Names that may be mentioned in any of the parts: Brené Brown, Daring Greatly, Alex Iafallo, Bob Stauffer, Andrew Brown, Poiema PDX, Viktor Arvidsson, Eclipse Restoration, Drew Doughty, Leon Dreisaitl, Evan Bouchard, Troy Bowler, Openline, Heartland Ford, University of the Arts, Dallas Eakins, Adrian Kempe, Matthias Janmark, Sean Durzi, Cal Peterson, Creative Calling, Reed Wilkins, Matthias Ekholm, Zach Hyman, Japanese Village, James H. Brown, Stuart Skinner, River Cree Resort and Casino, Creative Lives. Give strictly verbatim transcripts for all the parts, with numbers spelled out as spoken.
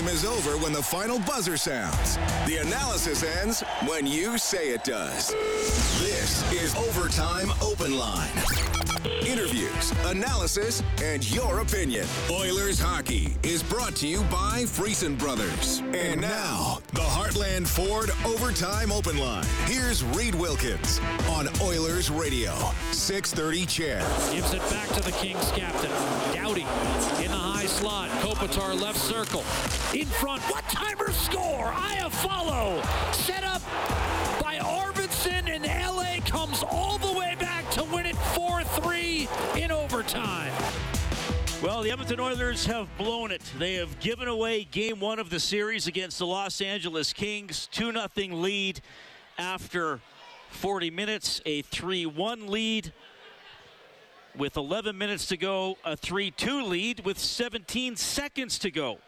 game is over when the final buzzer sounds. The analysis ends when you say it does. This is Overtime Open Line. Interviews, analysis, and your opinion. Oilers Hockey is brought to you by Friesen Brothers. And now, the Heartland Ford Overtime Open Line. Here's Reed Wilkins on Oilers Radio, six thirty Chad. Gives it back to the Kings captain. Doughty in the high slot. Kopitar left circle. In front. What-timer score? Iafallo set up by Arvidsson, and L A comes all the way back to win it four three in overtime. Well, the Edmonton Oilers have blown it. They have given away game one of the series against the Los Angeles Kings. two nothing lead after forty minutes. A three one lead with eleven minutes to go. A three two lead with seventeen seconds to go.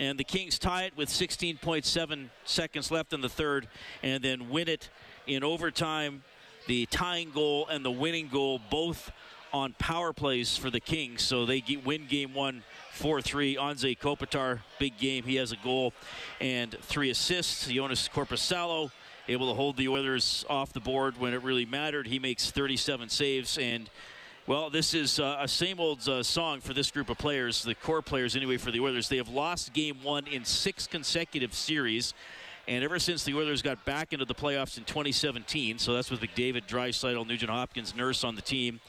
And the Kings tie it with sixteen point seven seconds left in the third, and then win it in overtime. The tying goal and the winning goal both on power plays for the Kings, so they win game one four three. Anze Kopitar, big game. He has a goal and three assists. Jonas Korpisalo able to hold the Oilers off the board when it really mattered. He makes thirty-seven saves, and, well, this is uh, a same old uh, song for this group of players, the core players anyway for the Oilers. They have lost game one in six consecutive series, and ever since the Oilers got back into the playoffs in twenty seventeen, so that's with McDavid, Dreisaitl, Nugent Hopkins, Nurse on the team,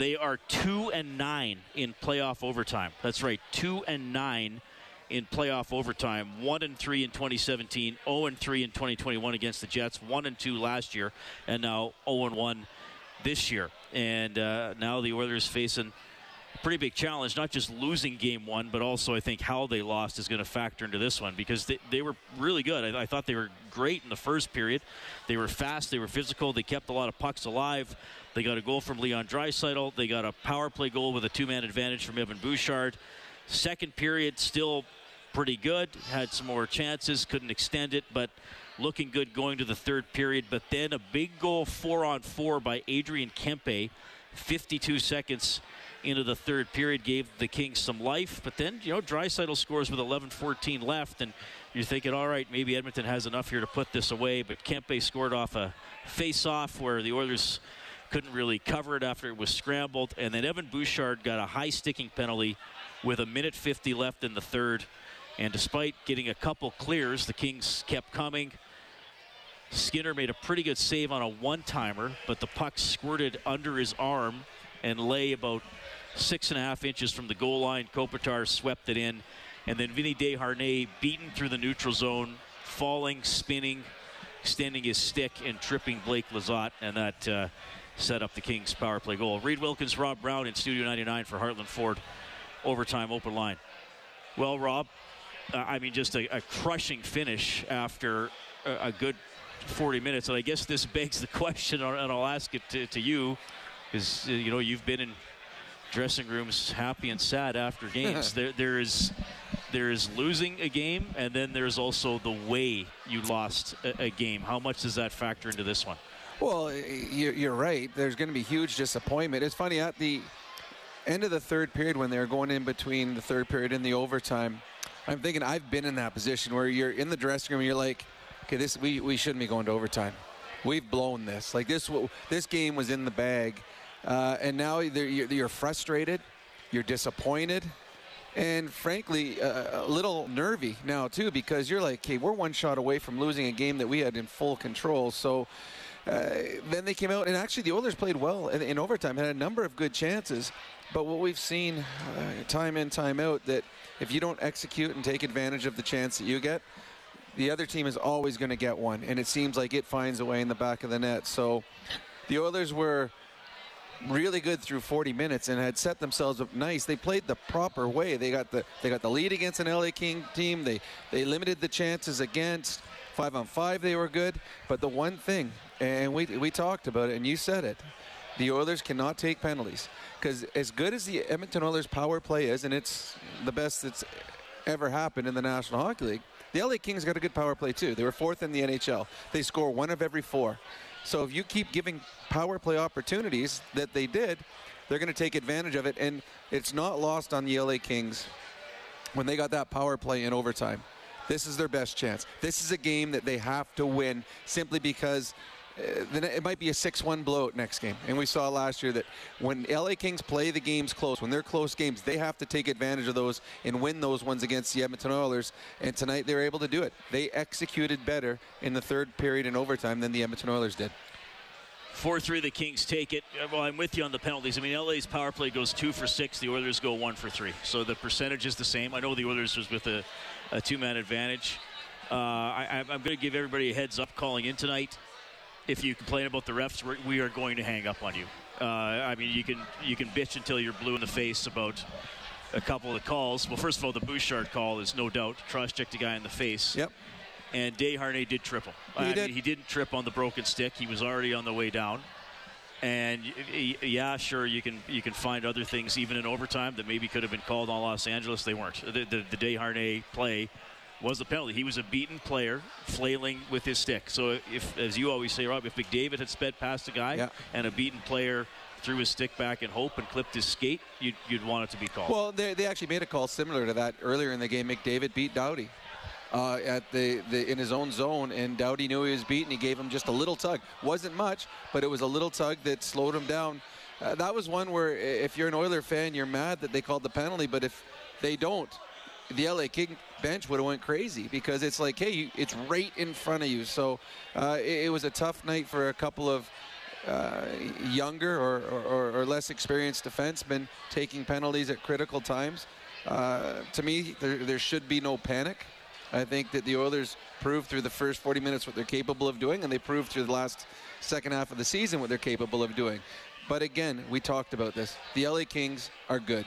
they are two and nine in playoff overtime. That's right, two and nine in playoff overtime. One and three in twenty seventeen, zero and three in twenty twenty-one against the Jets. One and two last year, and now zero and one this year. And uh, now the Oilers facing a pretty big challenge. Not just losing game one, but also I think how they lost is going to factor into this one, because they, they were really good. I, I thought they were great in the first period. They were fast. They were physical. They kept a lot of pucks alive. They got a goal from Leon Dreisaitl. They got a power play goal with a two-man advantage from Evan Bouchard. Second period, still pretty good. Had some more chances. Couldn't extend it, but looking good going to the third period. But then a big goal four on four by Adrian Kempe, fifty-two seconds into the third period, gave the Kings some life. But then, you know, Dreisaitl scores with eleven fourteen left, and you're thinking, all right, maybe Edmonton has enough here to put this away. But Kempe scored off a face-off where the Oilers couldn't really cover it after it was scrambled. And then Evan Bouchard got a high-sticking penalty with a minute fifty left in the third. And despite getting a couple clears, the Kings kept coming. Skinner made a pretty good save on a one-timer, but the puck squirted under his arm and lay about six and a half inches from the goal line. Kopitar swept it in. And then Vinny Desharnais, beaten through the neutral zone, falling, spinning, extending his stick, and tripping Blake Lizotte. And that... Uh, set up the Kings power play goal. Reed Wilkins, Rob Brown in Studio ninety-nine for Heartland Ford Overtime Open Line. Well, Rob, uh, I mean, just a, a crushing finish after a, a good forty minutes. And I guess this begs the question, and I'll ask it to, to you, because, you know, you've been in dressing rooms happy and sad after games. there, there is... There is losing a game, and then there's also the way you lost a, a game. How much does that factor into this one? Well, you're right. There's going to be huge disappointment. It's funny, at the end of the third period, when they were going in between the third period and the overtime, I'm thinking, I've been in that position where you're in the dressing room and you're like, okay, this we, we shouldn't be going to overtime. We've blown this. Like, this this game was in the bag. Uh, and now you're frustrated. You're disappointed. And frankly, uh, a little nervy now, too, because you're like, okay, we're one shot away from losing a game that we had in full control. So... Uh, then they came out, and actually the Oilers played well in, in overtime, had a number of good chances. But what we've seen uh, time in, time out, that if you don't execute and take advantage of the chance that you get, the other team is always going to get one, and it seems like it finds a way in the back of the net. So the Oilers were really good through forty minutes and had set themselves up nice. They played the proper way. They got the they got the lead against an L A King team. They they limited the chances against. Five on five, they were good. But the one thing, and we we talked about it, and you said it, the Oilers cannot take penalties. Because as good as the Edmonton Oilers power play is, and it's the best that's ever happened in the National Hockey League, the L A Kings got a good power play too. They were fourth in the N H L. They score one of every four. So if you keep giving power play opportunities that they did, they're going to take advantage of it. And it's not lost on the L A Kings when they got that power play in overtime. This is their best chance. This is a game that they have to win simply because then it might be a six one blowout next game. And we saw last year that when L A Kings play the games close, when they're close games, they have to take advantage of those and win those ones against the Edmonton Oilers. And tonight they were able to do it. They executed better in the third period in overtime than the Edmonton Oilers did. four three, the Kings take it. Well, I'm with you on the penalties. I mean, L A's power play goes two for six. The Oilers go one for three. So the percentage is the same. I know the Oilers was with a, a two-man advantage. Uh, I, I'm going to give everybody a heads up calling in tonight. If you complain about the refs, we're, we are going to hang up on you. Uh, I mean, you can you can bitch until you're blue in the face about a couple of the calls. Well, first of all, the Bouchard call is no doubt. Trocheck the guy in the face. Yep. And Desharnais did triple. He, I did. Mean, he didn't trip on the broken stick. He was already on the way down. And yeah, sure, you can you can find other things even in overtime that maybe could have been called on Los Angeles. They weren't. The, the, the Desharnais play was the penalty. He was a beaten player flailing with his stick. So if, as you always say, Rob, if McDavid had sped past a guy yeah. and a beaten player threw his stick back in hope and clipped his skate, you'd, you'd want it to be called. Well, they, they actually made a call similar to that earlier in the game. McDavid beat Doughty uh, at the, the in his own zone, and Doughty knew he was beaten. He gave him just a little tug. Wasn't much, but it was a little tug that slowed him down. Uh, that was one where if you're an Oiler fan, you're mad that they called the penalty, but if they don't, the L A King bench would have went crazy because it's like, hey, you, it's right in front of you. So uh, it, it was a tough night for a couple of uh, younger or, or, or less experienced defensemen taking penalties at critical times. Uh, to me, there, there should be no panic. I think that the Oilers proved through the first forty minutes what they're capable of doing, and they proved through the last second half of the season what they're capable of doing. But again, we talked about this. The L A Kings are good.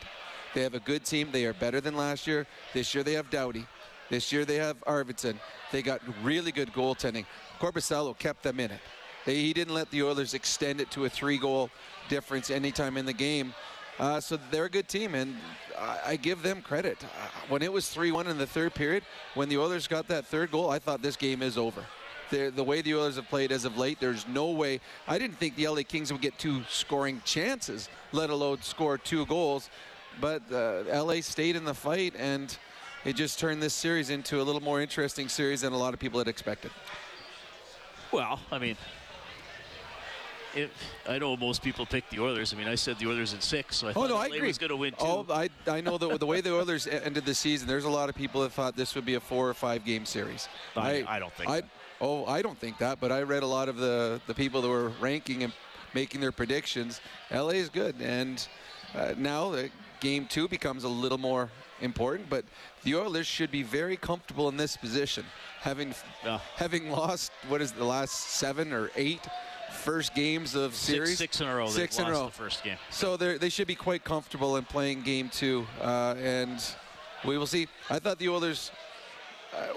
They have a good team. They are better than last year. This year they have Doughty. This year they have Arvidsson. They got really good goaltending. Korpisalo kept them in it. They, he didn't let the Oilers extend it to a three-goal difference anytime in the game. Uh, so they're a good team, and I, I give them credit. Uh, when it was three one in the third period, when the Oilers got that third goal, I thought this game is over. They're, the way the Oilers have played as of late, there's no way. I didn't think the L A Kings would get two scoring chances, let alone score two goals. But uh, L A stayed in the fight, and it just turned this series into a little more interesting series than a lot of people had expected. Well, I mean, it, I know most people picked the Oilers. I mean, I said the Oilers in six, so I oh, thought no, L A I agree. was going to win two. Oh, I, I know that the way the Oilers ended the season, there's a lot of people that thought this would be a four- or five-game series. I, I, I don't think I, that. Oh, I don't think that, but I read a lot of the, the people that were ranking and making their predictions. L A is good, and uh, now the game two becomes a little more important, but the Oilers should be very comfortable in this position, having uh, having lost what is the last seven or eight first games of series. Six, six in a row. Six in a row. The first game. So they should be quite comfortable in playing game two, uh, and we will see. I thought the Oilers, uh,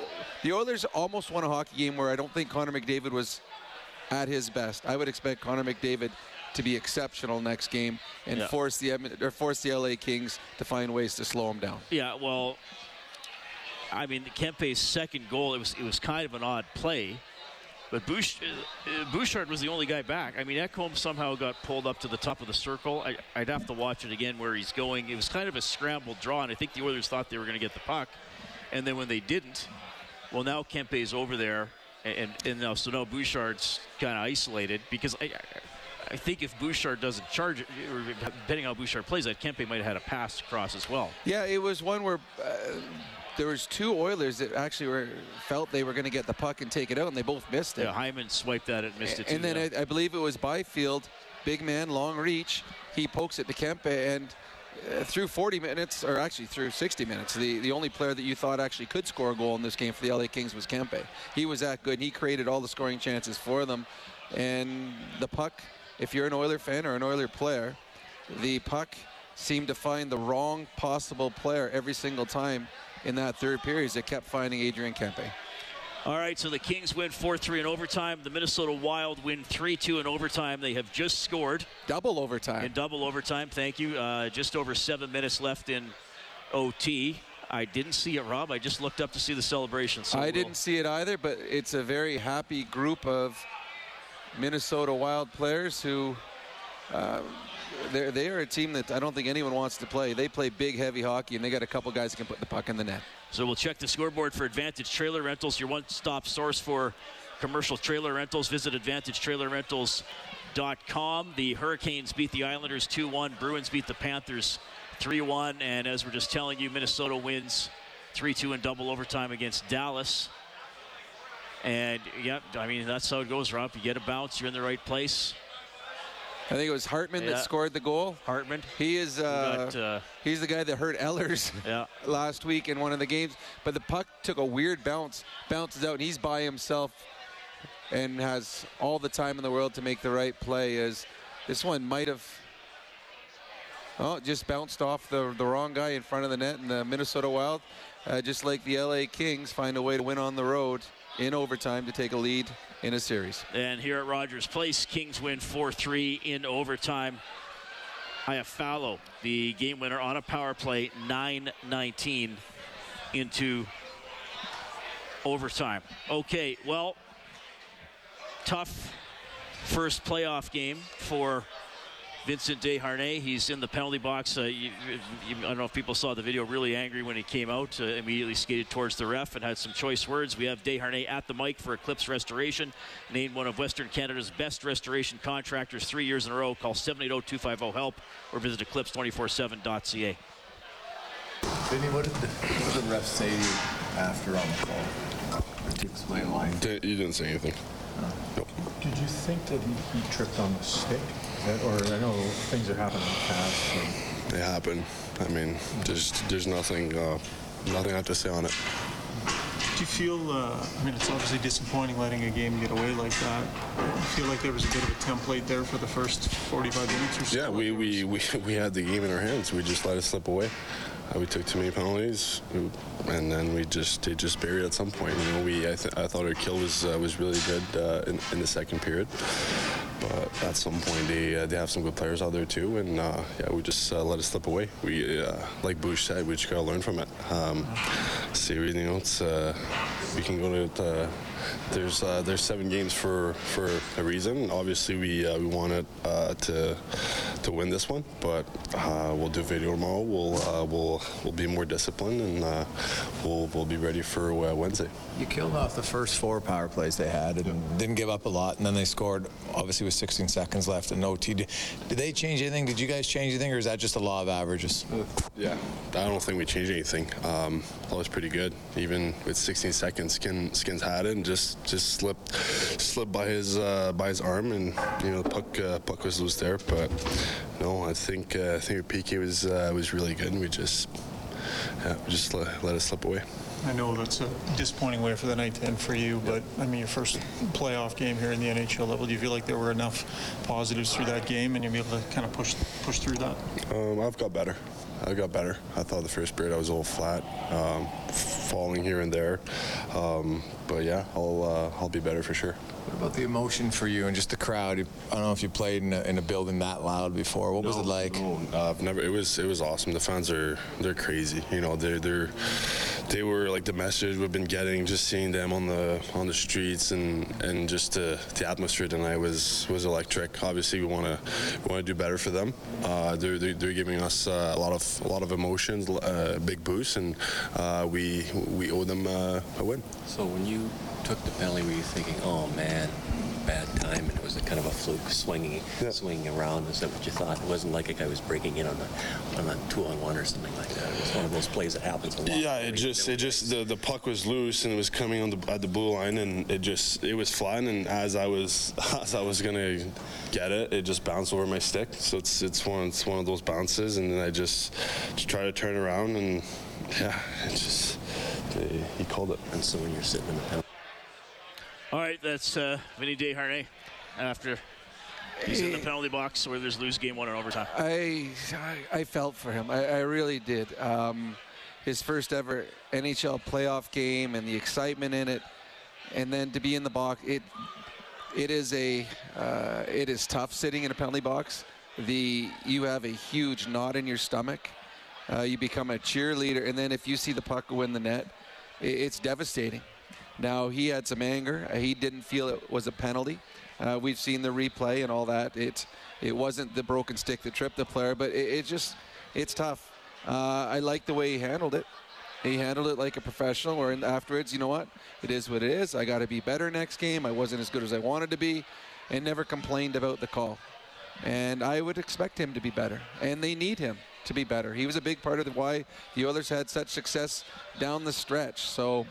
the Oilers almost won a hockey game where I don't think Connor McDavid was at his best. I would expect Connor McDavid to be exceptional next game and yeah. force the or force the L A Kings to find ways to slow him down. Yeah, well, I mean, Kempe's second goal, it was it was kind of an odd play, but Bouch- Bouchard was the only guy back. I mean, Ekholm somehow got pulled up to the top of the circle. I, I'd have to watch it again where he's going. It was kind of a scrambled draw, and I think the Oilers thought they were going to get the puck, and then when they didn't, well, now Kempe's over there, and, and now so now Bouchard's kind of isolated because I. I I think if Bouchard doesn't charge it, or depending on how Bouchard plays that, Kempe might have had a pass across as well. Yeah, it was one where uh, there was two Oilers that actually were, felt they were going to get the puck and take it out, and they both missed it. Yeah, Hyman swiped that and missed it, and too. And then I, I believe it was Byfield, big man, long reach. He pokes it to Kempe, and uh, through forty minutes, or actually through sixty minutes, the, the only player that you thought actually could score a goal in this game for the L A Kings was Kempe. He was that good, and he created all the scoring chances for them. And the puck... If you're an Oiler fan or an Oiler player, the puck seemed to find the wrong possible player every single time in that third period. They kept finding Adrian Kempe. All right, so the Kings win four three in overtime. The Minnesota Wild win three two in overtime. They have just scored. Double overtime. In double overtime, thank you. Uh, just over seven minutes left in O T. I didn't see it, Rob. I just looked up to see the celebration. So I we'll... didn't see it either, but it's a very happy group of Minnesota Wild players who uh, they're, they're a team that I don't think anyone wants to play. They play big, heavy hockey, and they got a couple guys that can put the puck in the net. So we'll check the scoreboard for Advantage Trailer Rentals, your one-stop source for commercial trailer rentals. Visit advantage trailer rentals dot com. The Hurricanes beat the Islanders two one. Bruins beat the Panthers three one. And as we're just telling you, Minnesota wins three two in double overtime against Dallas. And, yep, I mean, that's how it goes, Rob. You get a bounce, you're in the right place. I think it was Hartman yeah. that scored the goal. Hartman. He is uh, got, uh, he's the guy that hurt Ehlers yeah. last week in one of the games. But the puck took a weird bounce, bounces out, and he's by himself and has all the time in the world to make the right play. As this one might have, oh, just bounced off the, the wrong guy in front of the net, and the Minnesota Wild, uh, just like the L A Kings, find a way to win on the road in overtime to take a lead in a series. And here at Rogers Place, Kings win four three in overtime. Iafallo, the game winner on a power play, nine nineteen into overtime. Okay, well, tough first playoff game for Vincent Desharnais. He's in the penalty box. Uh, you, you, I don't know if people saw the video, really angry when he came out, uh, immediately skated towards the ref and had some choice words. We have Desharnais at the mic for Eclipse Restoration, named one of Western Canada's best restoration contractors three years in a row. Call seven eight zero, two five zero, HELP or visit eclipse two four seven dot c a. Vinny, what did the, what did the ref say to you after on the call? Did you explain why? You didn't say anything. No. Nope. Did you think that he, he tripped on the stick? Or I know things are happening in the past. They happen. I mean, there's there's nothing uh, nothing I have to say on it. Do you feel, uh, I mean, it's obviously disappointing letting a game get away like that. Do you feel like there was a bit of a template there for the first forty-five minutes or so? Yeah, we, we, we, we had the game in our hands. We just let it slip away. Uh, we took too many penalties, and then we just they just buried at some point. You know, we I, th- I thought our kill was uh, was really good uh, in, in the second period. But at some point, they uh, they have some good players out there too, and uh, yeah, we just uh, let it slip away. We uh, like Bush said, we just gotta learn from it. Um, see, you know, it's uh, we can go to uh, there's uh, there's seven games for, for a reason. Obviously, we uh, we wanted uh, to to win this one, but uh, we'll do video tomorrow. We'll uh, we'll we'll be more disciplined, and uh, we'll we'll be ready for uh, Wednesday. You killed off the first four power plays they had, and yeah. didn't give up a lot, and then they scored. Obviously, with sixteen seconds left and O T. Did they change anything? Did you guys change anything, or is that just a law of averages? Yeah, I don't think we changed anything. Um, that was pretty good. Even with sixteen seconds, Skin, Skins had it and just, just slipped slipped by his uh, by his arm, and you know the puck uh, puck was loose there. But no, I think uh, I think P K was uh, was really good, and we just yeah, we just let, let it slip away. I know that's a disappointing way for the night to end for you, but, I mean, your first playoff game here in the N H L level, do you feel like there were enough positives through that game and you'll be able to kind of push push through that? Um, I've got better. I got better. I thought the first period I was a little flat, um, falling here and there. Um, but, yeah, I'll uh, I'll be better for sure. What about the emotion for you and just the crowd? I don't know if you played in a, in a building that loud before. What no, was it like? No, uh, I've never. It was it was awesome. The fans are they're crazy. You know, they they they were like the message we've been getting, just seeing them on the on the streets and, and just the, the atmosphere tonight was, was electric. Obviously, we want to we want to do better for them. Uh, they're, they're they're giving us uh, a lot of a lot of emotions, uh, big boost, and uh, we we owe them uh, a win. So when you took the penalty, were you thinking, oh man, bad time, and it was a kind of a fluke swinging yeah. swinging around? Is that what you thought? It wasn't like a guy was breaking in on a, on a two-on-one or something like that. It was one of those plays that happens a lot. Yeah, it just, it just the, the puck was loose, and it was coming on the, at the blue line, and it just, it was flying, and as I was as I was going to get it, it just bounced over my stick. So it's it's one it's one of those bounces, and then I just, just try to turn around, and yeah, it just, they, he called it. And so when you're sitting in the penalty. All right, that's uh, Vinny Desharnais after he's in the penalty box where there's lose game one in overtime. I I, I felt for him. I, I really did. Um, his first ever N H L playoff game and the excitement in it, and then to be in the box, it it is a uh, it is tough sitting in a penalty box. The you have a huge knot in your stomach. Uh, you become a cheerleader, and then if you see the puck go in the net, it, it's devastating. Now, he had some anger. He didn't feel it was a penalty. Uh, we've seen the replay and all that. It, It wasn't the broken stick that tripped the player, but it, it just, it's tough. Uh, I like the way he handled it. He handled it like a professional, where afterwards, you know what? It is what it is. I got to be better next game. I wasn't as good as I wanted to be, and never complained about the call. And I would expect him to be better, and they need him to be better. He was a big part of the, why the Oilers had such success down the stretch. So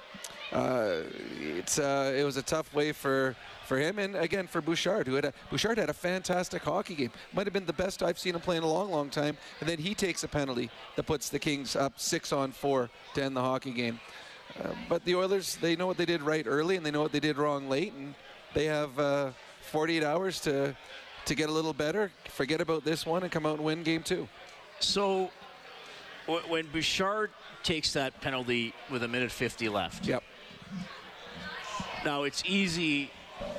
uh, it's uh, it was a tough way for, for him, and again for Bouchard, who had a, Bouchard had a fantastic hockey game. Might have been the best I've seen him play in a long, long time. And then he takes a penalty that puts the Kings up six on four to end the hockey game. Uh, but the Oilers, they know what they did right early, and they know what they did wrong late, and they have uh, forty-eight hours to to get a little better, forget about this one, and come out and win game two. So, w- when Bouchard takes that penalty with a minute fifty left. Yep. Now, it's easy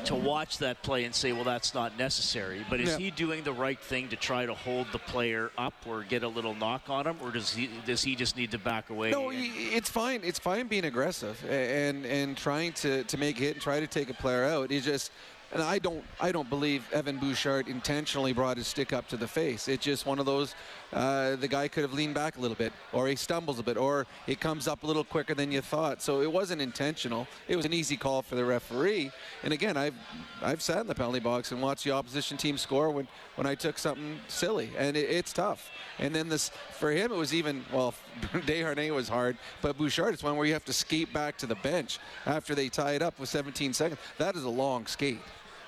to watch that play and say, well, that's not necessary. But is yep. he doing the right thing to try to hold the player up or get a little knock on him? Or does he does he just need to back away? No, and- it's fine. It's fine being aggressive and, and trying to, to make hit and try to take a player out. It's just... And I don't, I don't believe Evan Bouchard intentionally brought his stick up to the face. It's just one of those, uh, the guy could have leaned back a little bit, or he stumbles a bit, or it comes up a little quicker than you thought. So it wasn't intentional. It was an easy call for the referee. And again, I've, I've sat in the penalty box and watched the opposition team score when, when I took something silly, and it, it's tough. And then this, for him, it was even, well, Desharnais was hard, but Bouchard, it's one where you have to skate back to the bench after they tie it up with seventeen seconds. That is a long skate.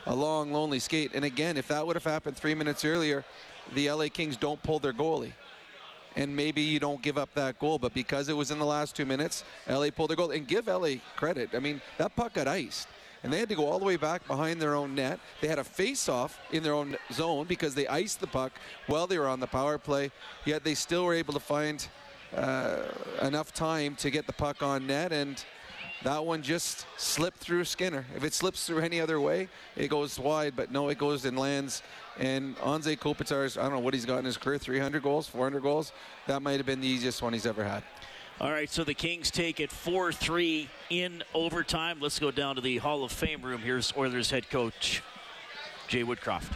A long, lonely skate. And again, if that would have happened three minutes earlier, the L A Kings don't pull their goalie. And maybe you don't give up that goal, but because it was in the last two minutes, L A pulled their goal. And give L A credit. I mean, that puck got iced. And they had to go all the way back behind their own net. They had a face-off in their own zone because they iced the puck while they were on the power play, yet they still were able to find uh, enough time to get the puck on net, and that one just slipped through Skinner. If it slips through any other way, it goes wide, but no, it goes and lands. And Anze Kopitar's, I don't know what he's got in his career, three hundred goals, four hundred goals. That might have been the easiest one he's ever had. All right, so the Kings take it four three in overtime. Let's go down to the Hall of Fame room. Here's Oilers head coach Jay Woodcroft.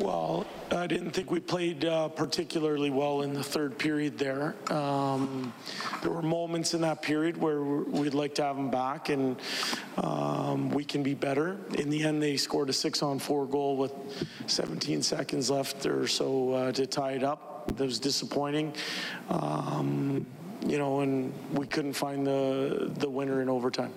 Well, I didn't think we played uh, particularly well in the third period there. Um, there were moments in that period where we'd like to have them back, and um, we can be better. In the end, they scored a six on four goal with seventeen seconds left or so uh, to tie it up. That was disappointing. Um, you know, and we couldn't find the the winner in overtime.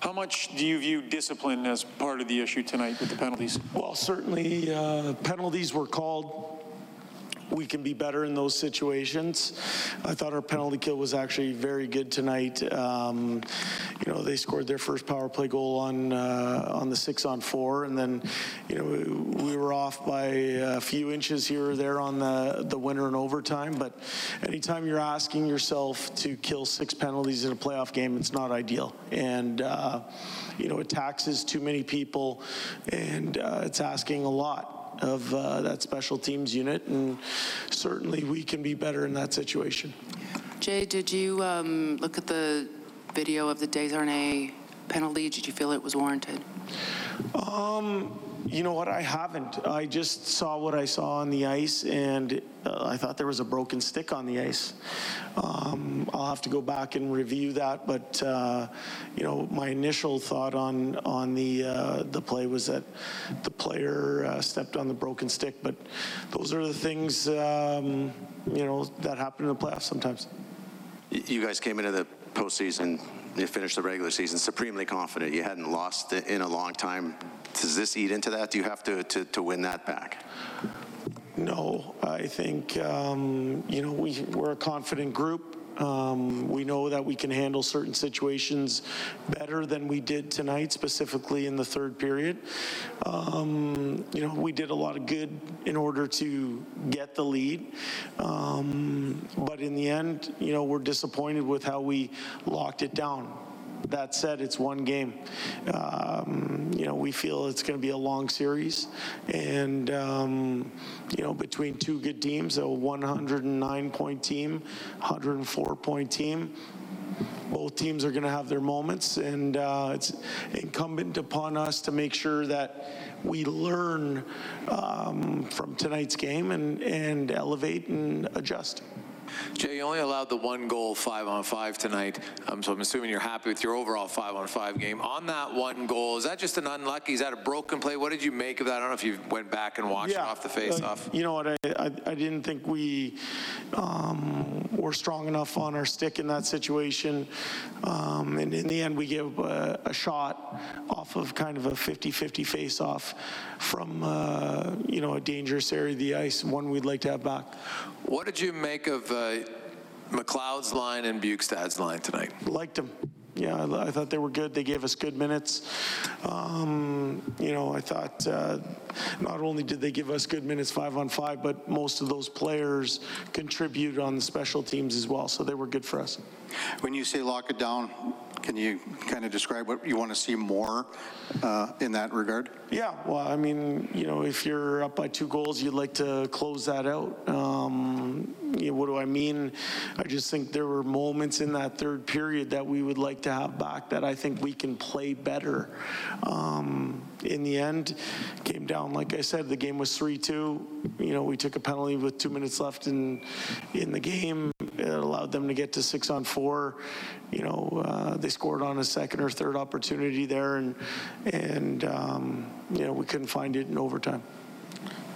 How much do you view discipline as part of the issue tonight with the penalties? Well, certainly uh, penalties were called. We can be better in those situations. I thought our penalty kill was actually very good tonight. Um, you know, they scored their first power play goal on uh, on the six on four, and then you know we were off by a few inches here or there on the the winner in overtime. But anytime you're asking yourself to kill six penalties in a playoff game, it's not ideal, and uh, you know it taxes too many people, and uh, it's asking a lot of uh, that special teams unit, and certainly we can be better in that situation. Jay, did you um, look at the video of the Desharnais penalty? Did you feel it was warranted? Um, you know what, I haven't. I just saw what I saw on the ice, and uh, I thought there was a broken stick on the ice. Um, I'll have to go back and review that, but uh, you know, my initial thought on on the uh, the play was that the player uh, stepped on the broken stick. But those are the things um, you know that happen in the playoffs sometimes. You guys came into the postseason. You finished the regular season supremely confident. You hadn't lost in a long time. Does this eat into that? Do you have to, to, to win that back? No, I think, um, you know, we, we're a confident group. Um, we know that we can handle certain situations better than we did tonight, specifically in the third period. Um, you know, we did a lot of good in order to get the lead. Um, but in the end, you know, we're disappointed with how we locked it down. That said, it's one game. Um, you know, we feel it's going to be a long series. And, um, you know, between two good teams, a one hundred nine point team, one hundred four point team, both teams are going to have their moments, and uh, it's incumbent upon us to make sure that we learn um, from tonight's game and, and elevate and adjust. Jay, you only allowed the one goal five on five tonight, um, so I'm assuming you're happy with your overall five on five game. On that one goal, is that just an unlucky, is that a broken play? What did you make of that? I don't know if you went back and watched yeah, it off the face-off. Uh, you know what, I, I, I didn't think we um, were strong enough on our stick in that situation, um, and in the end we gave a, a shot off of kind of a fifty-fifty face-off from, uh, you know, a dangerous area of the ice, one we'd like to have back. What did you make of uh, McLeod's line and Bukestad's line tonight? Liked them. Yeah, I, I thought they were good. They gave us good minutes. Um, you know, I thought uh, not only did they give us good minutes five on five, but most of those players contribute on the special teams as well, so they were good for us. When you say lock it down, can you kind of describe what you want to see more uh, in that regard? Yeah, well, I mean, you know, if you're up by two goals, you'd like to close that out. Um, you know, what do I mean? I just think there were moments in that third period that we would like to have back that I think we can play better. Um, in the end, came down, like I said, the game was three two. You know, we took a penalty with two minutes left in, in the game. It allowed them to get to six on four. You know, uh, they scored on a second or third opportunity there, and, and um, you know, we couldn't find it in overtime.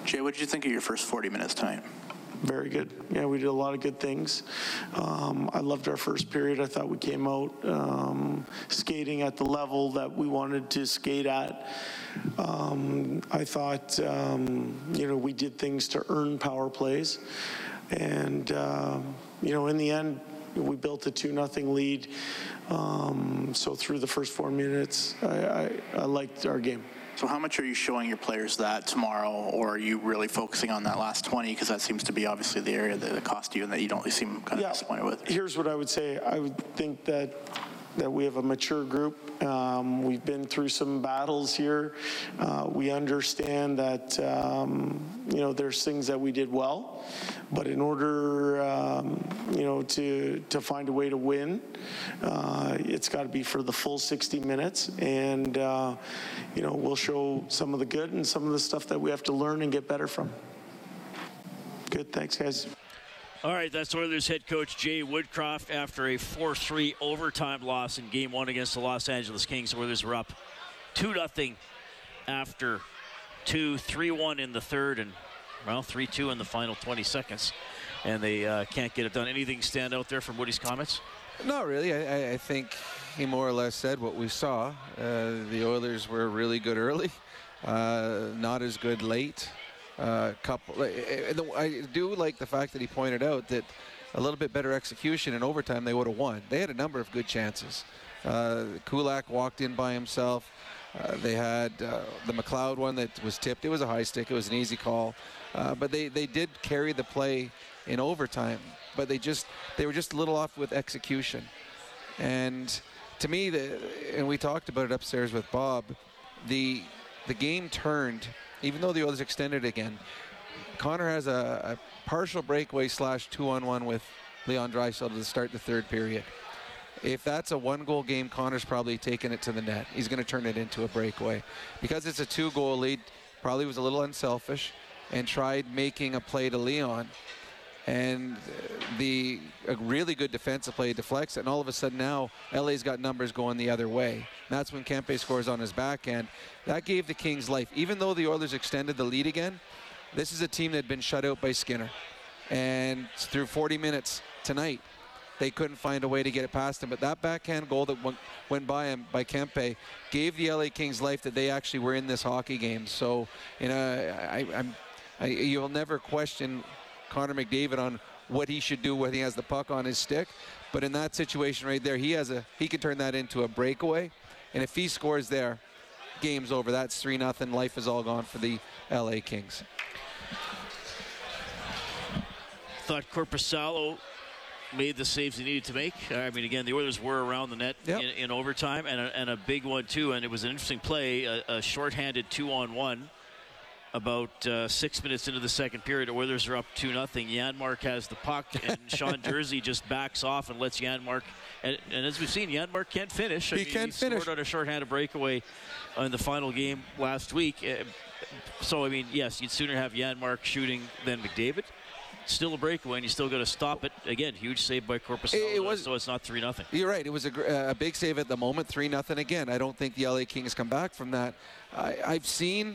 Jay, what did you think of your first forty minutes tonight? Very good. Yeah, we did a lot of good things. Um, I loved our first period. I thought we came out um, skating at the level that we wanted to skate at. Um, I thought, um, you know, we did things to earn power plays. And, uh, you know, in the end, we built a two nothing lead. Um, so through the first four minutes, I, I, I liked our game. So how much are you showing your players that tomorrow, or are you really focusing on that last twenty? Because that seems to be obviously the area that cost you and that you don't seem kind of yeah. disappointed with. Here's what I would say. I would think that that we have a mature group. Um, we've been through some battles here. Uh, we understand that, um, you know, there's things that we did well. But in order, um, you know, to to find a way to win, uh, it's got to be for the full sixty minutes. And, uh, you know, we'll show some of the good and some of the stuff that we have to learn and get better from. Good. Thanks, guys. All right, that's Oilers head coach Jay Woodcroft after a four three overtime loss in game one against the Los Angeles Kings. Oilers were up two nothing after two, three one in the third, and well, three two in the final twenty seconds, and they uh, can't get it done. Anything stand out there from Woody's comments? Not really. I, I think he more or less said what we saw. Uh, the Oilers were really good early, uh, not as good late. Uh, couple. I do like the fact that he pointed out that a little bit better execution in overtime, they would have won. They had a number of good chances. Uh, Kulak walked in by himself. Uh, they had uh, the McLeod one that was tipped. It was a high stick. It was an easy call. Uh, but they, they did carry the play in overtime. But they just they were just a little off with execution. And to me, the, and we talked about it upstairs with Bob, the the game turned, even though the Oilers extended again. Connor has a, a partial breakaway slash two on one with Leon Dreisaitl to start the third period. If that's a one-goal game, Connor's probably taking it to the net. He's going to turn it into a breakaway. Because it's a two-goal lead, probably was a little unselfish and tried making a play to Leon. And the a really good defensive play deflects, and all of a sudden now L A's got numbers going the other way. And that's when Kempe scores on his back end. That gave the Kings life. Even though the Oilers extended the lead again, this is a team that had been shut out by Skinner. And through forty minutes tonight, they couldn't find a way to get it past him. But that backhand goal that went, went by him, by Kempe, gave the L A Kings life that they actually were in this hockey game. So, you know, I, I'm, I, you'll never question Connor McDavid on what he should do when he has the puck on his stick. But in that situation right there, he has a he can turn that into a breakaway. And if he scores there, game's over. That's three nothing. Life is all gone for the L A Kings. Thought Korpisalo made the saves he needed to make. I mean, again, the Oilers were around the net yep. in, in overtime, and a, and a big one, too. And it was an interesting play, a, a shorthanded two-on-one about uh, six minutes into the second period. The Oilers are up two nothing. Janmark has the puck, and Sean Durzi just backs off and lets Janmark. And, and as we've seen, Janmark can't finish. He I mean, can't he finish. He scored on a shorthanded breakaway in the final game last week. So, I mean, yes, you'd sooner have Janmark shooting than McDavid. Still a breakaway, and you still got to stop it. Again, huge save by Korpisalo, it, it was, so it's not three nothing. You're right. It was a, a big save at the moment, three nothing again. I don't think the L A Kings come back from that. I, I've seen...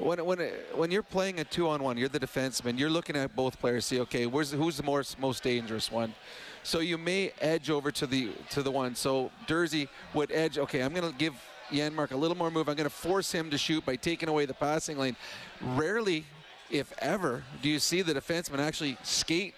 When when when you're playing a two-on-one, you're the defenseman. You're looking at both players, see, okay, where's who's the most most dangerous one? So you may edge over to the to the one. So Durzi would edge. Okay, I'm going to give Janmark a little more move. I'm going to force him to shoot by taking away the passing lane. Rarely, if ever, do you see the defenseman actually skate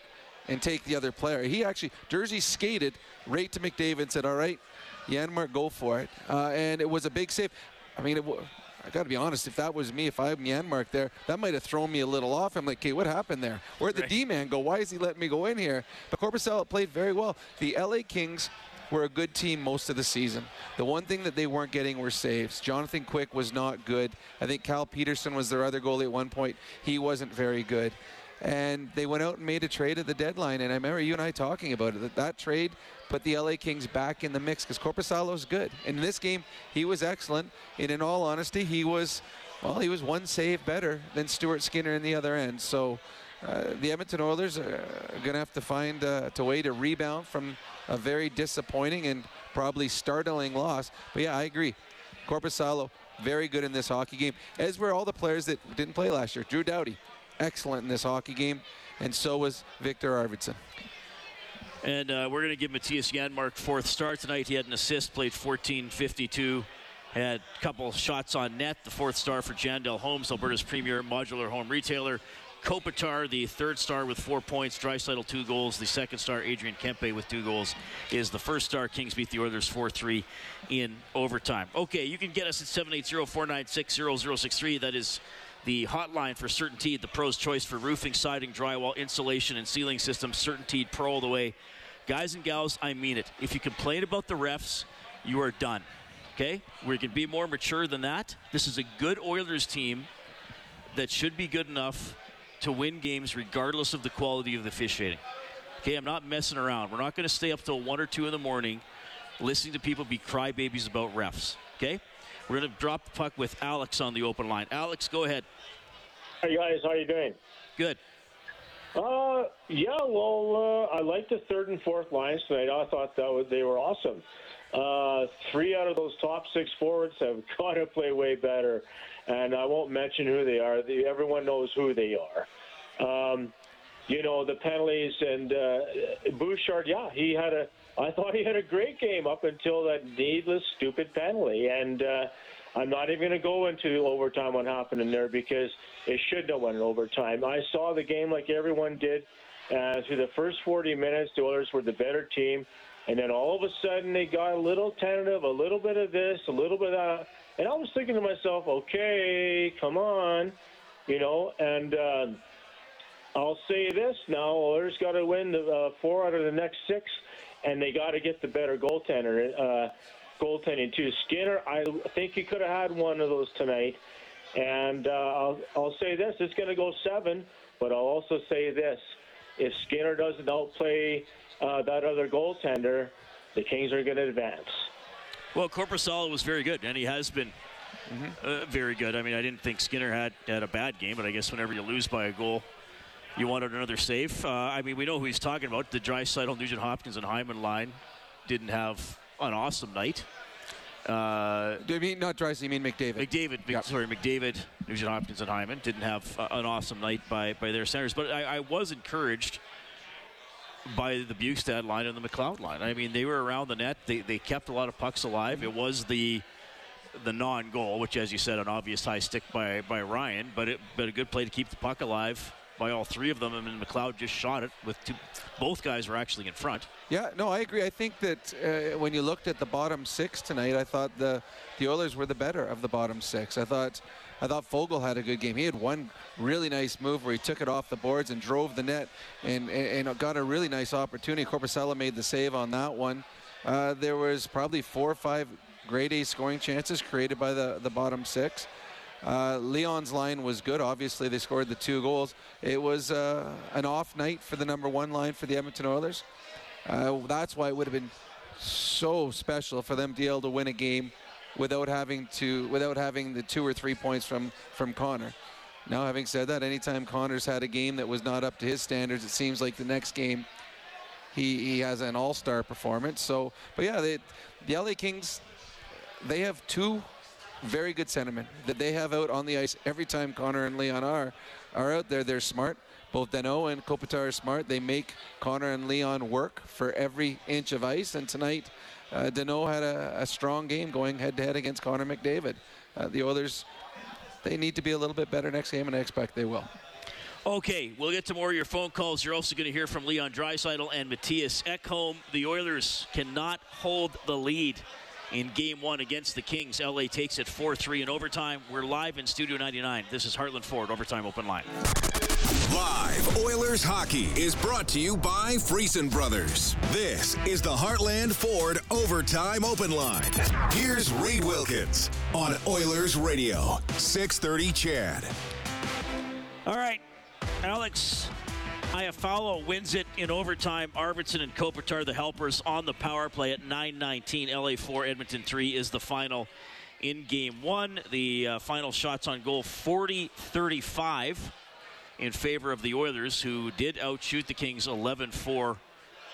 and take the other player. He actually Durzi skated right to McDavid and said, "All right, Janmark, go for it." Uh, and it was a big save. I mean, it. W- I got to be honest, if that was me, if I'm Janmark there, that might have thrown me a little off. I'm like, okay, what happened there? Where'd the right. D-man go? Why is he letting me go in here? But Korpisalo played very well. The L A Kings were a good team most of the season. The one thing that they weren't getting were saves. Jonathan Quick was not good. I think Cal Peterson was their other goalie at one point. He wasn't very good. And they went out and made a trade at the deadline. And I remember you and I talking about it. That, that trade put the L A Kings back in the mix because Korpisalo's good. And in this game, he was excellent. And in all honesty, he was, well, he was one save better than Stuart Skinner in the other end. So uh, the Edmonton Oilers are going to have to find a uh, way to rebound from a very disappointing and probably startling loss. But, yeah, I agree. Korpisalo, very good in this hockey game, as were all the players that didn't play last year. Drew Doughty, excellent in this hockey game, and so was Viktor Arvidsson. And uh, we're going to give Matthias Janmark fourth start tonight. He had an assist, played fourteen fifty-two, had a couple shots on net. The fourth star for Jandell Homes, Alberta's premier modular home retailer. Kopitar, the third star with four points. Dreisaitl, two goals. The second star, Adrian Kempe, with two goals, is the first star. Kings beat the Oilers four three in overtime. Okay, you can get us at seven eight zero, four nine six, zero zero six three. That is the hotline for CertainTeed, the pro's choice for roofing, siding, drywall, insulation, and ceiling systems. CertainTeed Pro all the way. Guys and gals, I mean it. If you complain about the refs, you are done. Okay? We can be more mature than that. This is a good Oilers team that should be good enough to win games regardless of the quality of the officiating. Okay, I'm not messing around. We're not going to stay up till one or two in the morning listening to people be crybabies about refs. Okay? We're going to drop the puck with Alex on the open line. Alex, go ahead. Hey, guys. How are you doing? Good. Uh, yeah, well, uh, I liked the third and fourth lines tonight. I thought that was, they were awesome. Uh, three out of those top six forwards have got to play way better, and I won't mention who they are. The, everyone knows who they are. Um, you know, the penalties and uh, Bouchard, yeah, he had a – I thought he had a great game up until that needless, stupid penalty. And uh, I'm not even going to go into overtime what happened in there because it shouldn't have went in overtime. I saw the game like everyone did. Uh, through the first forty minutes, the Oilers were the better team. And then all of a sudden, they got a little tentative, a little bit of this, a little bit of that. And I was thinking to myself, okay, come on, you know, and uh, I'll say this now. Oilers got to win the uh, four out of the next six. And they got to get the better goaltender, uh, goaltending too. Skinner, I think he could have had one of those tonight. And uh, I'll, I'll say this, it's going to go seven, but I'll also say this. If Skinner doesn't outplay uh, that other goaltender, the Kings are going to advance. Well, Korpisalo was very good, and he has been mm-hmm. uh, very good. I mean, I didn't think Skinner had, had a bad game, but I guess whenever you lose by a goal, you wanted another save. Uh, I mean, we know who he's talking about. The Dreisaitl, Nugent Hopkins, and Hyman line didn't have an awesome night. Uh, Do you mean not Dreisaitl, you mean McDavid? McDavid, yeah. sorry, McDavid, Nugent Hopkins, and Hyman didn't have uh, an awesome night by, by their centers. But I, I was encouraged by the Bjugstad line and the McLeod line. I mean, they were around the net. They they kept a lot of pucks alive. It was the the non-goal, which, as you said, an obvious high stick by, by Ryan, but it but a good play to keep the puck alive by all three of them, and then McLeod just shot it with two. Both guys were actually in front. Yeah, no, I agree. I think that uh, when you looked at the bottom six tonight, I thought the, the Oilers were the better of the bottom six. I thought I thought Fogle had a good game. He had one really nice move where he took it off the boards and drove the net and, and, and got a really nice opportunity. Korpisalo made the save on that one. Uh, there was probably four or five grade A scoring chances created by the, the bottom six. Uh, Leon's line was good. Obviously, they scored the two goals. It was uh, an off night for the number one line for the Edmonton Oilers. Uh, that's why it would have been so special for them to be able to win a game without having to, without having the two or three points from, from Connor. Now, having said that, anytime Connor's had a game that was not up to his standards, it seems like the next game he, he has an all-star performance. So, but yeah, they, the L A Kings, they have two very good sentiment that they have out on the ice every time Connor and Leon are, are out there. They're smart. Both Danault and Kopitar are smart. They make Connor and Leon work for every inch of ice. And tonight, uh, Danault had a, a strong game going head-to-head against Connor McDavid. Uh, the Oilers, they need to be a little bit better next game, and I expect they will. Okay, we'll get to more of your phone calls. You're also going to hear from Leon Dreisaitl and Matthias Ekholm. The Oilers cannot hold the lead in game one against the Kings. L A takes it four three in overtime. We're live in Studio ninety-nine. This is Heartland Ford Overtime Open Line. Live Oilers Hockey is brought to you by Friesen Brothers. This is the Heartland Ford Overtime Open Line. Here's Reed Wilkins on Oilers Radio, six thirty Chad. All right, Alex Iafallo wins it in overtime. Arvidsson and Kopitar, the helpers, on the power play at nine nineteen. L A four, Edmonton three is the final in game one. The uh, final shots on goal, forty thirty-five in favor of the Oilers, who did outshoot the Kings eleven four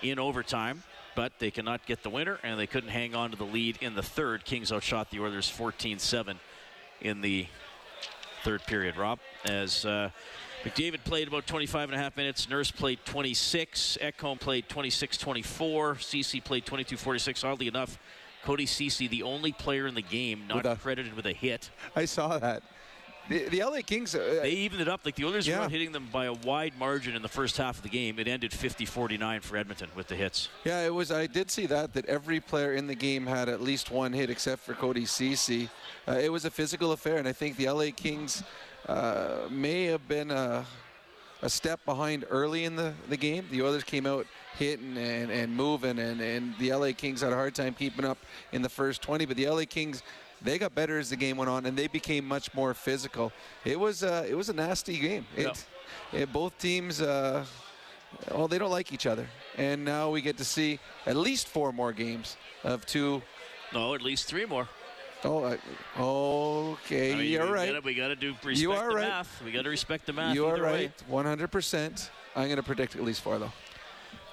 in overtime, but they cannot get the winner, and they couldn't hang on to the lead in the third. Kings outshot the Oilers fourteen seven in the third period, Rob, as... Uh, McDavid played about twenty-five and a half minutes. Nurse played twenty-six. Ekholm played twenty-six twenty-four. Ceci played twenty-two forty-six. Oddly enough, Cody Ceci, the only player in the game not with credited with a hit. I saw that. The, the L A Kings... Uh, they evened it up. Like, the Oilers yeah. were not hitting them by a wide margin in the first half of the game. It ended fifty forty-nine for Edmonton with the hits. Yeah, it was. I did see that, that every player in the game had at least one hit except for Cody Ceci. Uh, it was a physical affair, and I think the L A Kings... Uh, may have been a, a step behind early in the, the game. The Oilers came out hitting and, and moving, and, and the L A Kings had a hard time keeping up in the first twenty. But the L A Kings, they got better as the game went on, and they became much more physical. It was uh, it was a nasty game. It, yeah. it, both teams, uh, well, they don't like each other. And now we get to see at least four more games of two. No, at least three more. Oh, okay. I mean, You're we right. Gotta, we got to do respect you are the right. math. We got to respect the math. You are right. Way. one hundred percent. I'm going to predict at least four, though.